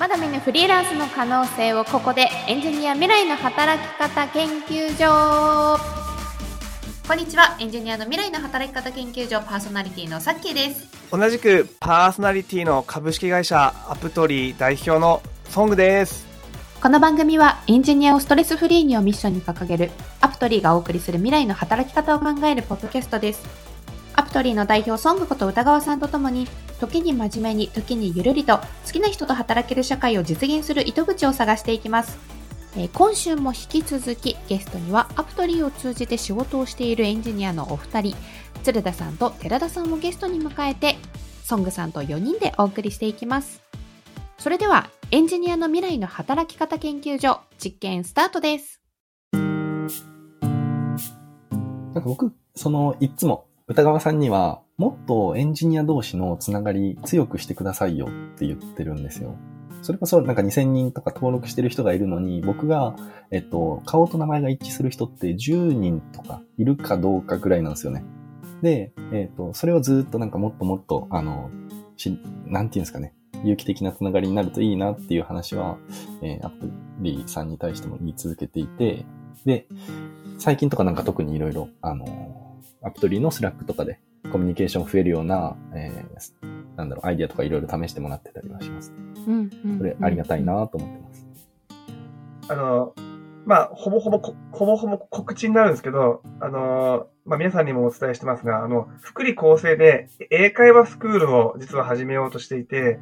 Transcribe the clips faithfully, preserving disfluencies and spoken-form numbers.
まだ見ぬフリーランスの可能性をここで、エンジニア未来の働き方研究所。こんにちは、エンジニアの未来の働き方研究所パーソナリティのさっきーです。同じくパーソナリティの株式会社アプトリー代表のソングです。この番組はエンジニアをストレスフリーにをミッションに掲げるアプトリーがお送りする未来の働き方を考えるポッドキャストです。アプトリーの代表ソングこと歌川さんとともに、時に真面目に、時にゆるりと、好きな人と働ける社会を実現する糸口を探していきます。えー、今週も引き続きゲストにはアプトリーを通じて仕事をしているエンジニアのお二人、鶴田さんと寺田さんをゲストに迎えて、ソングさんとよにんでお送りしていきます。それではエンジニアの未来の働き方研究所、実験スタートです。なんか僕そのいつも歌川さんにはもっとエンジニア同士のつながり強くしてくださいよって言ってるんですよ。それこそなんかにせんにんとか登録してる人がいるのに、僕がえっと顔と名前が一致する人ってじゅうにんとかいるかどうかぐらいなんですよね。で、えっとそれをずっとなんかもっともっとあのしなんていうんですかね。有機的なつながりになるといいなっていう話は、えー、アプリさんに対しても言い続けていて、で、最近とかなんか特にいろいろ、あのー、アプリのスラックとかでコミュニケーション増えるような、えー、なんだろう、アイディアとかいろいろ試してもらってたりはします。うんうんうん、これありがたいなと思ってます。あの、まあ、ほぼほぼ、ほぼほぼ告知になるんですけど、あのー、まあ、皆さんにもお伝えしてますが、あの、福利厚生で英会話スクールを実は始めようとしていて、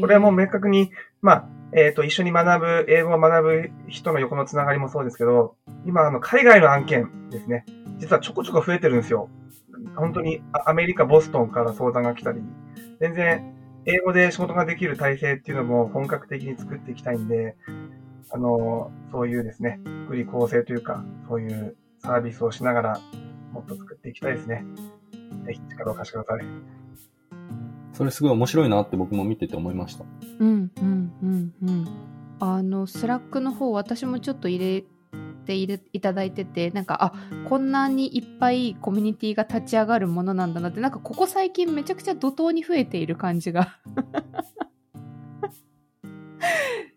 これはもう明確に、まあ、えっと、一緒に学ぶ、英語を学ぶ人の横のつながりもそうですけど、今、あの、海外の案件ですね。実はちょこちょこ増えてるんですよ。本当にアメリカ、ボストンから相談が来たり、全然英語で仕事ができる体制っていうのも本格的に作っていきたいんで、あの、そういうですね、福利厚生というか、そういうサービスをしながら、もっと作っていきたいですね。ぜひ力を貸してください。それすごい面白いなって僕も見てて思いました。うんうんうんうん。あのスラックの方、私もちょっと入れていただいてて、なんかあこんなにいっぱいコミュニティが立ち上がるものなんだなって、なんかここ最近めちゃくちゃ怒涛に増えている感じが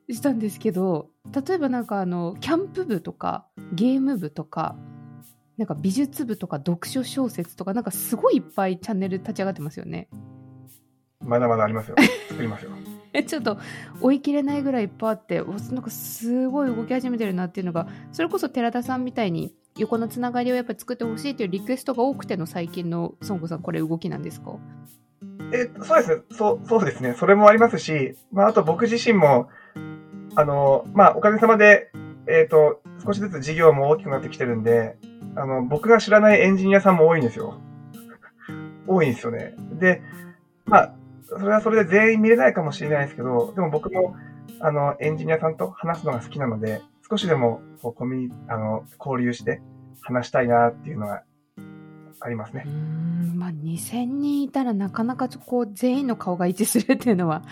したんですけど、例えばなんかあのキャンプ部とかゲーム部とか。なんか美術部とか読書小説とか、なんかすごいいっぱいチャンネル立ち上がってますよね。まだまだありますよ。作りますよ。ちょっと追い切れないぐらいいっぱいあって、なんかすごい動き始めてるなっていうのが、それこそ寺田さんみたいに横のつながりをやっぱり作ってほしいというリクエストが多くての最近のソンゴさん、これ動きなんですか？えそうですね、そう、そうですね、それもありますし、まあ、あと僕自身もあの、まあ、おかげさまで、えーと、少しずつ事業も大きくなってきてるんで、あの、僕が知らないエンジニアさんも多いんですよ。多いんですよね。で、まあ、それはそれで全員見れないかもしれないですけど、でも僕も、あの、エンジニアさんと話すのが好きなので、少しでも、こう、コミュニ、あの、交流して話したいなっていうのがありますね。うーん、まあ、にせんにんいたらなかなか、こう、全員の顔が一致するっていうのは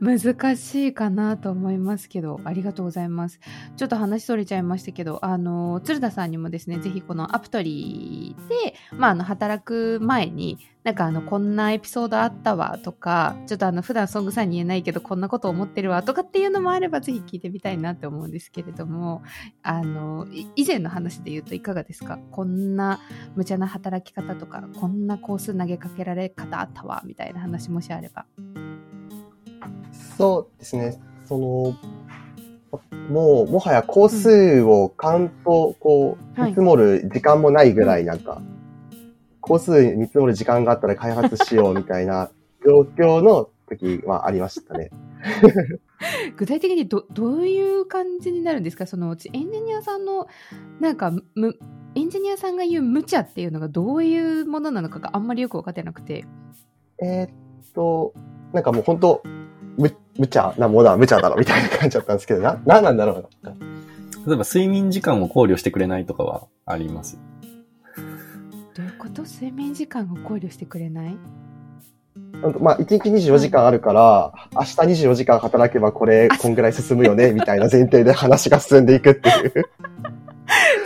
難しいかなと思いますけど、ありがとうございます。ちょっと話それちゃいましたけど、あの、鶴田さんにもですね、ぜひこのアプトリで、まあ、あの、働く前に、なんかあの、こんなエピソードあったわとか、ちょっとあの、普段ソングさんに言えないけど、こんなこと思ってるわとかっていうのもあれば、ぜひ聞いてみたいなって思うんですけれども、あの、以前の話で言うといかがですか？こんな無茶な働き方とか、こんなコース投げかけられ方あったわ、みたいな話もしあれば。そうですね。その、もう、もはやコースをカウント、こう、見積もる時間もないぐらいなんか、はい、個数見積もる時間があったら開発しようみたいな状況の時はありましたね。具体的に ど, どういう感じになるんですか？そのエンジニアさんのなんかむエンジニアさんが言う無茶っていうのがどういうものなのかがあんまりよく分かってなくて、えー、っとなんかもう本当む無茶なものは無茶だろみたいな感じだったんですけど、な何なんだろうな。例えば睡眠時間を考慮してくれないとかはあります。どういうこと？睡眠時間を考慮してくれない？まあ、いちにちにじゅうよじかんあるから、明日にじゅうよじかん働けばこれ、こんぐらい進むよね、みたいな前提で話が進んでいくっていう。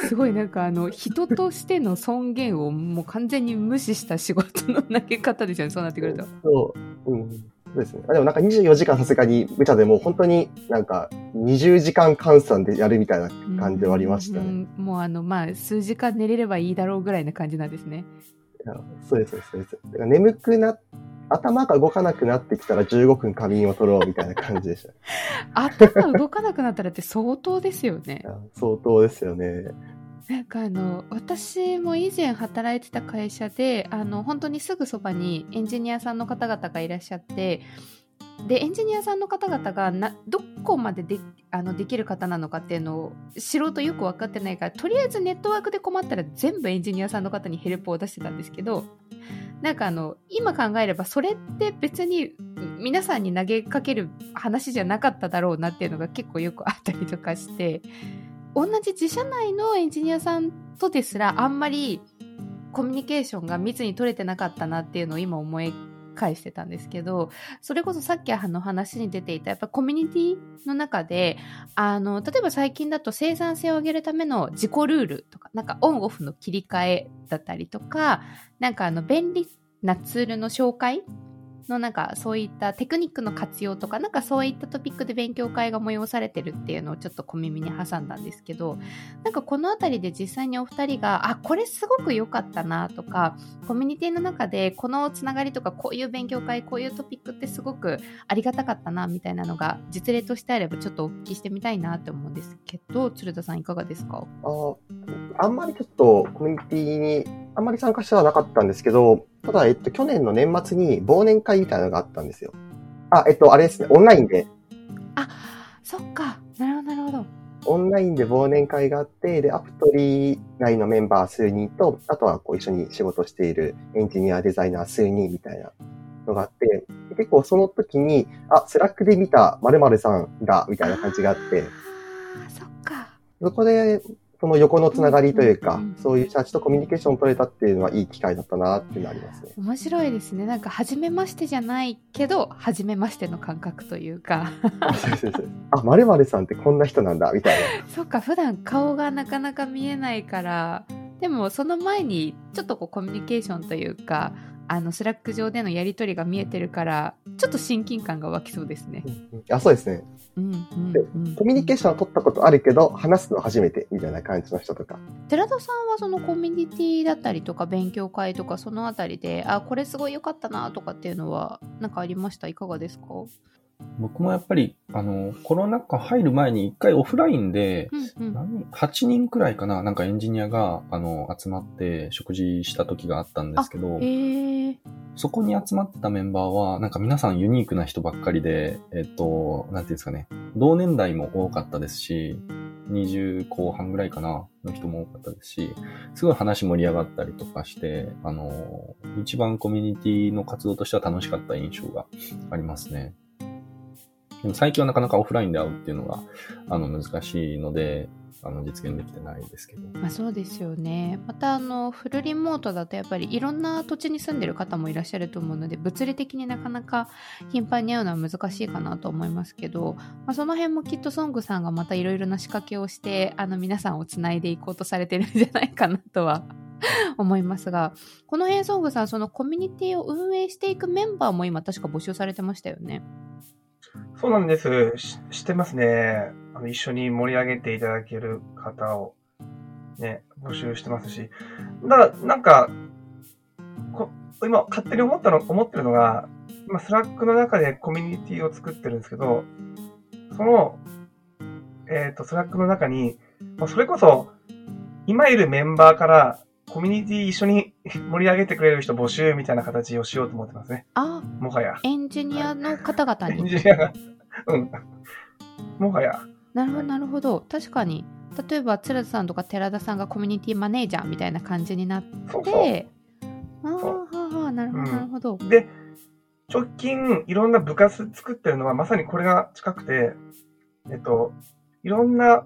すごいなんかあの、人としての尊厳をもう完全に無視した仕事の投げ方ですよね、そうなってくると。そう。うん。そうですね。あ、でもなんかにじゅうよじかんさすがに無茶でも本当になんかにじゅうじかん換算でやるみたいな感じではありましたね。うんうん、もうあのまあ数時間寝れればいいだろうぐらいな感じなんですね。いや、そうですそうです。だから眠くな頭が動かなくなってきたらじゅうごふん仮眠を取ろうみたいな感じでした。頭動かなくなったらって相当ですよね。相当ですよね。なんかあの私も以前働いてた会社であの本当にすぐそばにエンジニアさんの方々がいらっしゃって、でエンジニアさんの方々がなどこまで で, あのできる方なのかっていうのを素人よく分かってないから、とりあえずネットワークで困ったら全部エンジニアさんの方にヘルプを出してたんですけど、なんかあの今考えればそれって別に皆さんに投げかける話じゃなかっただろうなっていうのが結構よくあったりとかして、同じ自社内のエンジニアさんとですらあんまりコミュニケーションが密に取れてなかったなっていうのを今思い返してたんですけど、それこそさっきの話に出ていたやっぱコミュニティの中であの例えば最近だと生産性を上げるための自己ルールとか、なんかオンオフの切り替えだったりとか、なんかあの便利なツールの紹介のなんかそういったテクニックの活用とか、なんかそういったトピックで勉強会が催されてるっていうのをちょっと小耳に挟んだんですけど、なんかこのあたりで実際にお二人があこれすごく良かったなとか、コミュニティの中でこのつながりとかこういう勉強会こういうトピックってすごくありがたかったなみたいなのが実例としてあればちょっとお聞きしてみたいなと思うんですけど、鶴田さんいかがですか？ あ, あんまりちょっとコミュニティにあんまり参加してはなかったんですけど、ただ、えっと、去年の年末に忘年会みたいなのがあったんですよ。あ、えっと、あれですね、オンラインで。あ、そっか。なるほど、なるほど。オンラインで忘年会があって、で、アプトリ内のメンバー数人と、あとはこう一緒に仕事しているエンジニア、デザイナー数人みたいなのがあって、結構その時に、あ、スラックで見た〇〇さんだ、みたいな感じがあって。あ、そっか。そこで、その横のつながりというか、うんうんうん、そういう人たちとコミュニケーションを取れたっていうのはいい機会だったなっていうのはありますね。面白いですね。なんか初めましてじゃないけど初めましての感覚というかあ、そうそうそう、あ、〇〇さんってこんな人なんだみたいな。そうか、普段顔がなかなか見えないから、でもその前にちょっとこうコミュニケーションというかあのスラック上でのやり取りが見えてるからちょっと親近感が湧きそうですね。あ、そうですね、うんうんうんうん、でコミュニケーションは取ったことあるけど話すの初めてみたいな感じの人とか。寺田さんはそのコミュニティだったりとか勉強会とかそのあたりであこれすごい良かったなとかっていうのはなんかありました？いかがですか？僕もやっぱりあのコロナ禍入る前に一回オフラインで、うんうん、何はちにんくらいかな、なんかエンジニアがあの集まって食事した時があったんですけど、そこに集まってたメンバーはなんか皆さんユニークな人ばっかりで、えっとなんていうんですかね、同年代も多かったですし、にじゅうこうはんぐらいかなの人も多かったですし、すごい話盛り上がったりとかして、あの一番コミュニティの活動としては楽しかった印象がありますね。でも最近はなかなかオフラインで会うっていうのがあの難しいのであの実現できてないですけど、まあ、そうですよね。またあのフルリモートだとやっぱりいろんな土地に住んでる方もいらっしゃると思うので物理的になかなか頻繁に会うのは難しいかなと思いますけど、まあ、その辺もきっとソングさんがまたいろいろな仕掛けをしてあの皆さんをつないでいこうとされてるんじゃないかなとは思いますが、この辺ソングさんそのコミュニティを運営していくメンバーも今確か募集されてましたよね。そうなんです。し、してますね。あの、一緒に盛り上げていただける方を、ね、募集してますし。ただ、なんか、こ今、勝手に思ったの、思ってるのが、今、スラックの中でコミュニティを作ってるんですけど、その、えっと、スラックの中に、それこそ、今いるメンバーから、コミュニティ一緒に盛り上げてくれる人募集みたいな形をしようと思ってますね。あ、もはやエンジニアの方々にエンジニアが、うん、もはやなるほどなるほど。確かに例えば鶴田さんとか寺田さんがコミュニティマネージャーみたいな感じになって、そうそうあーはーなるほど、うん、なるほど。で直近いろんな部活作ってるのはまさにこれが近くて、えっといろんな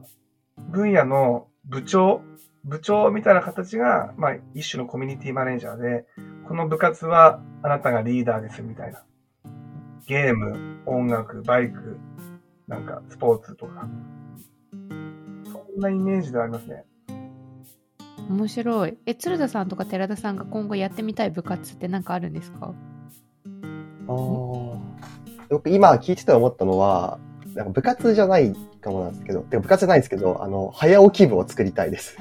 分野の部長部長みたいな形が、まあ、一種のコミュニティマネージャーで、この部活はあなたがリーダーですみたいな。ゲーム、音楽、バイク、なんかスポーツとか。そんなイメージでありますね。面白い。え、鶴田さんとか寺田さんが今後やってみたい部活って何かあるんですか？ああ。僕今聞いてて思ったのは、なんか部活じゃないかもなんですけど、てか部活じゃないんですけど、あの早起き部を作りたいです。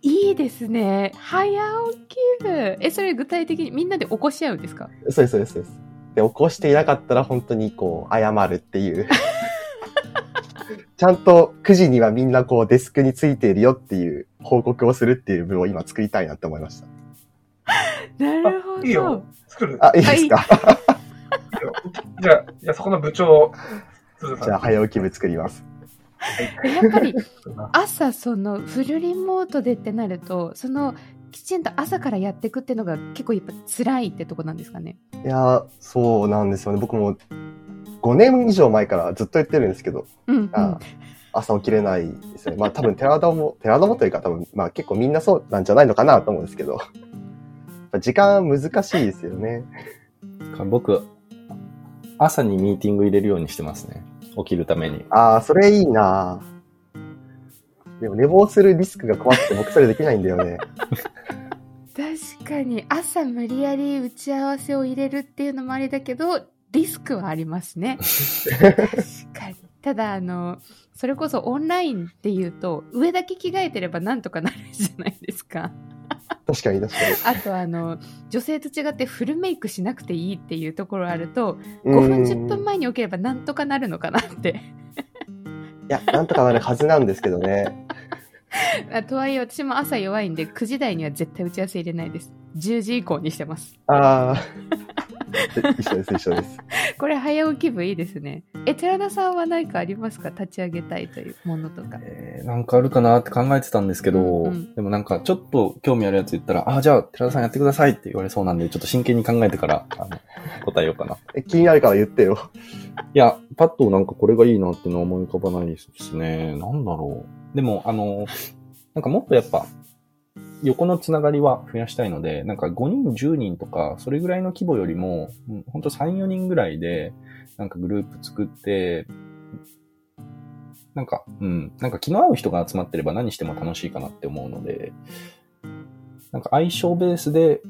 いいですね。早起き部。え、それ具体的にみんなで起こし合うんですか？そうですそうですそうです。で、起こしていなかったら本当にこう謝るっていう。ちゃんとくじにはみんなこうデスクについているよっていう報告をするっていう部を今作りたいなって思いました。なるほど。いいよ。作る。あ、いいですか。いいよ。じゃあ、じゃあそこの部長。じゃあ早起き部作ります。やっぱり朝そのフルリモートでってなると、そのきちんと朝からやっていくっていうのが結構やっぱ辛いってとこなんですかね。いや、そうなんですよね。僕もごねん以上前からずっと言ってるんですけど、うんうん、あ朝起きれないですね。まあ多分寺田も寺田もというか多分まあ結構みんなそうなんじゃないのかなと思うんですけど、時間難しいですよね。僕朝にミーティング入れるようにしてますね。起きるために。ああ、それいいな。でも寝坊するリスクが怖くて僕それできないんだよね。確かに朝無理やり打ち合わせを入れるっていうのもあれだけど、リスクはありますね。確かに。ただあのそれこそオンラインっていうと上だけ着替えてればなんとかなるじゃないですか。確かに確かに。あとあの女性と違ってフルメイクしなくていいっていうところあるとごふんじゅっぷんまえに起きればなんとかなるのかなっていやなんとかなるはずなんですけどね。とはいえ私も朝弱いんでくじ台には絶対打ち合わせ入れないです。じゅうじ以降にしてます。ああ。一緒です一緒です。これ早起き部いいですね。え、寺田さんは何かありますか？立ち上げたいというものとか。えー、なんかあるかなって考えてたんですけど、うんうん、でもなんかちょっと興味あるやつ言ったら、あ、じゃあ寺田さんやってくださいって言われそうなんで、ちょっと真剣に考えてからあの答えようかな。え、気になるから言ってよ。いや、パッとなんかこれがいいなっていうのは思い浮かばないですね。なんだろう。でもあのなんかもっとやっぱ。横のつながりは増やしたいので、なんかごにん、じゅうにんとか、それぐらいの規模よりも、ほんとさん、よにんぐらいで、なんかグループ作って、なんか、うん、なんか気の合う人が集まってれば何しても楽しいかなって思うので、なんか相性ベースで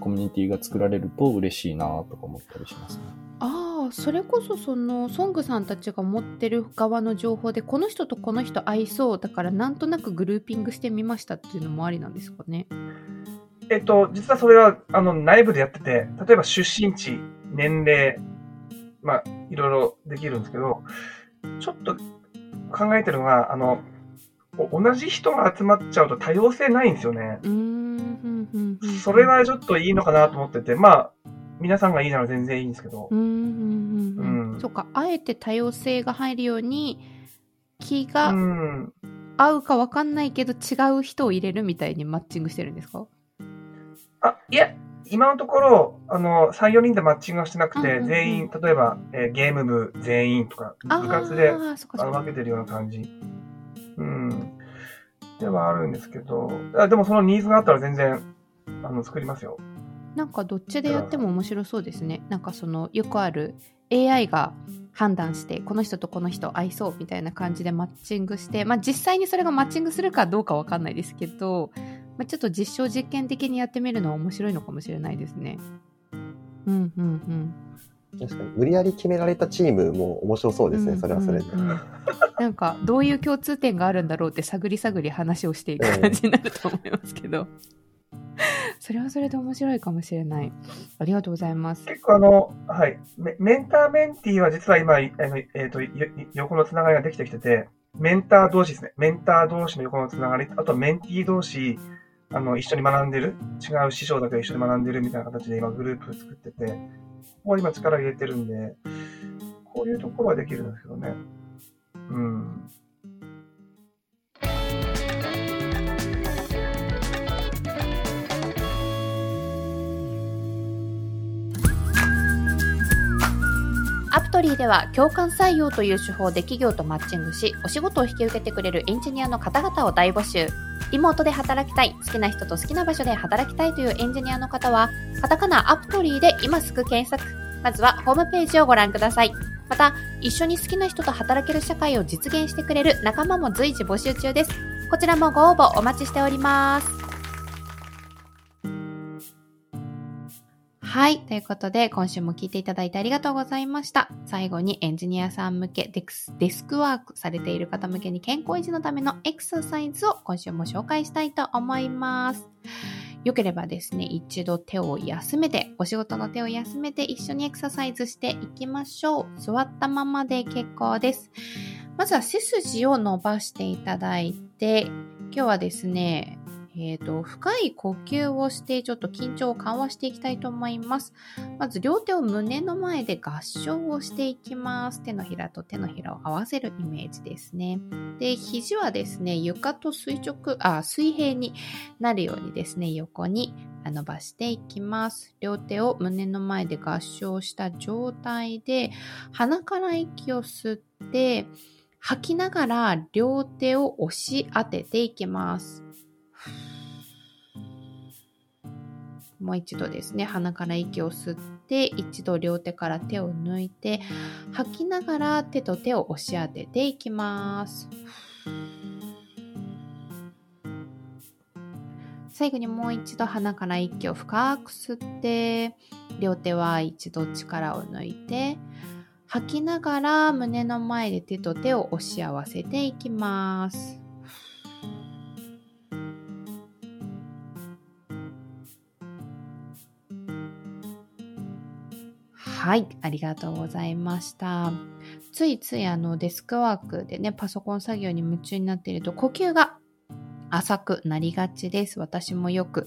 コミュニティが作られると嬉しいなとか思ったりしますね。ああ、それこそその、ソングさんたちが持ってる側の情報で、この人とこの人合いそうだから、なんとなくグルーピングしてみましたっていうのもありなんですかね。えっと、実はそれはあの内部でやってて、例えば出身地、年齢、まあ、いろいろできるんですけど、ちょっと考えてるのが、あの、同じ人が集まっちゃうと多様性ないんですよね。うーん。それがちょっといいのかなと思ってて、まあ、皆さんがいいなら全然いいんですけど。うんうんうん。うん、そうか、あえて多様性が入るように気が合うか分かんないけど違う人を入れるみたいにマッチングしてるんですか？あ、いや、今のところあのさん、よにんでマッチングはしてなくて、うんうんうん、全員例えば、えー、ゲーム部全員とか部活で分けてるような感じ。うん。ではあるんですけど、あ、でもそのニーズがあったら全然あの作りますよ。なんかどっちでやっても面白そうですね。なんかそのよくある エーアイ が判断してこの人とこの人合いそうみたいな感じでマッチングして、まあ、実際にそれがマッチングするかどうか分かんないですけど、まあ、ちょっと実証実験的にやってみるのは面白いのかもしれないですね。うんうんうん。確かに無理やり決められたチームも面白そうですね、うんうんうん、それはそれで。なんかどういう共通点があるんだろうって探り探り話をしていく感じになると思いますけど、それはそれで面白いかもしれない。ありがとうございます。結構あの、はい、メ, メンターメンティーは実は今、あのえー、と横のつながりができてきてて、メンター同士ですね。メンター同士の横のつながり、あとメンティー同士あの一緒に学んでる、違う師匠だけ一緒に学んでるみたいな形で今グループ作ってて、ここ今力入れてるんで、こういうところはできるんですけどね。うん。アプトリーでは共感採用という手法で企業とマッチングし、お仕事を引き受けてくれるエンジニアの方々を大募集。リモートで働きたい、好きな人と好きな場所で働きたいというエンジニアの方は、カタカナアプトリーで今すぐ検索。まずはホームページをご覧ください。また、一緒に好きな人と働ける社会を実現してくれる仲間も随時募集中です。こちらもご応募お待ちしております。はい。ということで、今週も聞いていただいてありがとうございました。最後にエンジニアさん向け、デクス、デスクワークされている方向けに健康維持のためのエクササイズを今週も紹介したいと思います。よければですね、一度手を休めて、お仕事の手を休めて一緒にエクササイズしていきましょう。座ったままで結構です。まずは背筋を伸ばしていただいて、今日はですね、えーと、深い呼吸をしてちょっと緊張を緩和していきたいと思います。まず両手を胸の前で合掌をしていきます。手のひらと手のひらを合わせるイメージですね。で、肘はですね、床と垂直、あ、水平になるようにですね、横に伸ばしていきます。両手を胸の前で合掌した状態で、鼻から息を吸って、吐きながら両手を押し当てていきます。もう一度ですね、鼻から息を吸って、一度両手から手を抜いて、吐きながら手と手を押し当てていきます。最後にもう一度鼻から息を深く吸って、両手は一度力を抜いて、吐きながら胸の前で手と手を押し合わせていきます。はい、ありがとうございました。ついついあのデスクワークでね、パソコン作業に夢中になっていると呼吸が浅くなりがちです。私もよく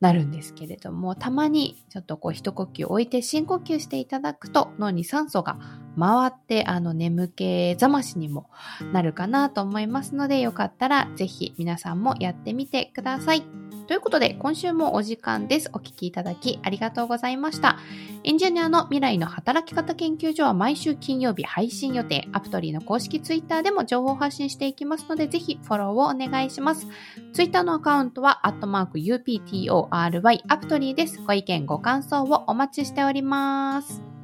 なるんですけれども、たまにちょっとこう一呼吸置いて深呼吸していただくと脳に酸素が回ってあの眠気覚ましにもなるかなと思いますので、よかったらぜひ皆さんもやってみてください。ということで、今週もお時間です。お聞きいただきありがとうございました。エンジニアの未来の働き方研究所は毎週金曜日配信予定、アプトリーの公式ツイッターでも情報発信していきますので、ぜひフォローをお願いします。ツイッターのアカウントは、アットマーク ユーピーティーオーアールワイ アプトリーです。ご意見、ご感想をお待ちしております。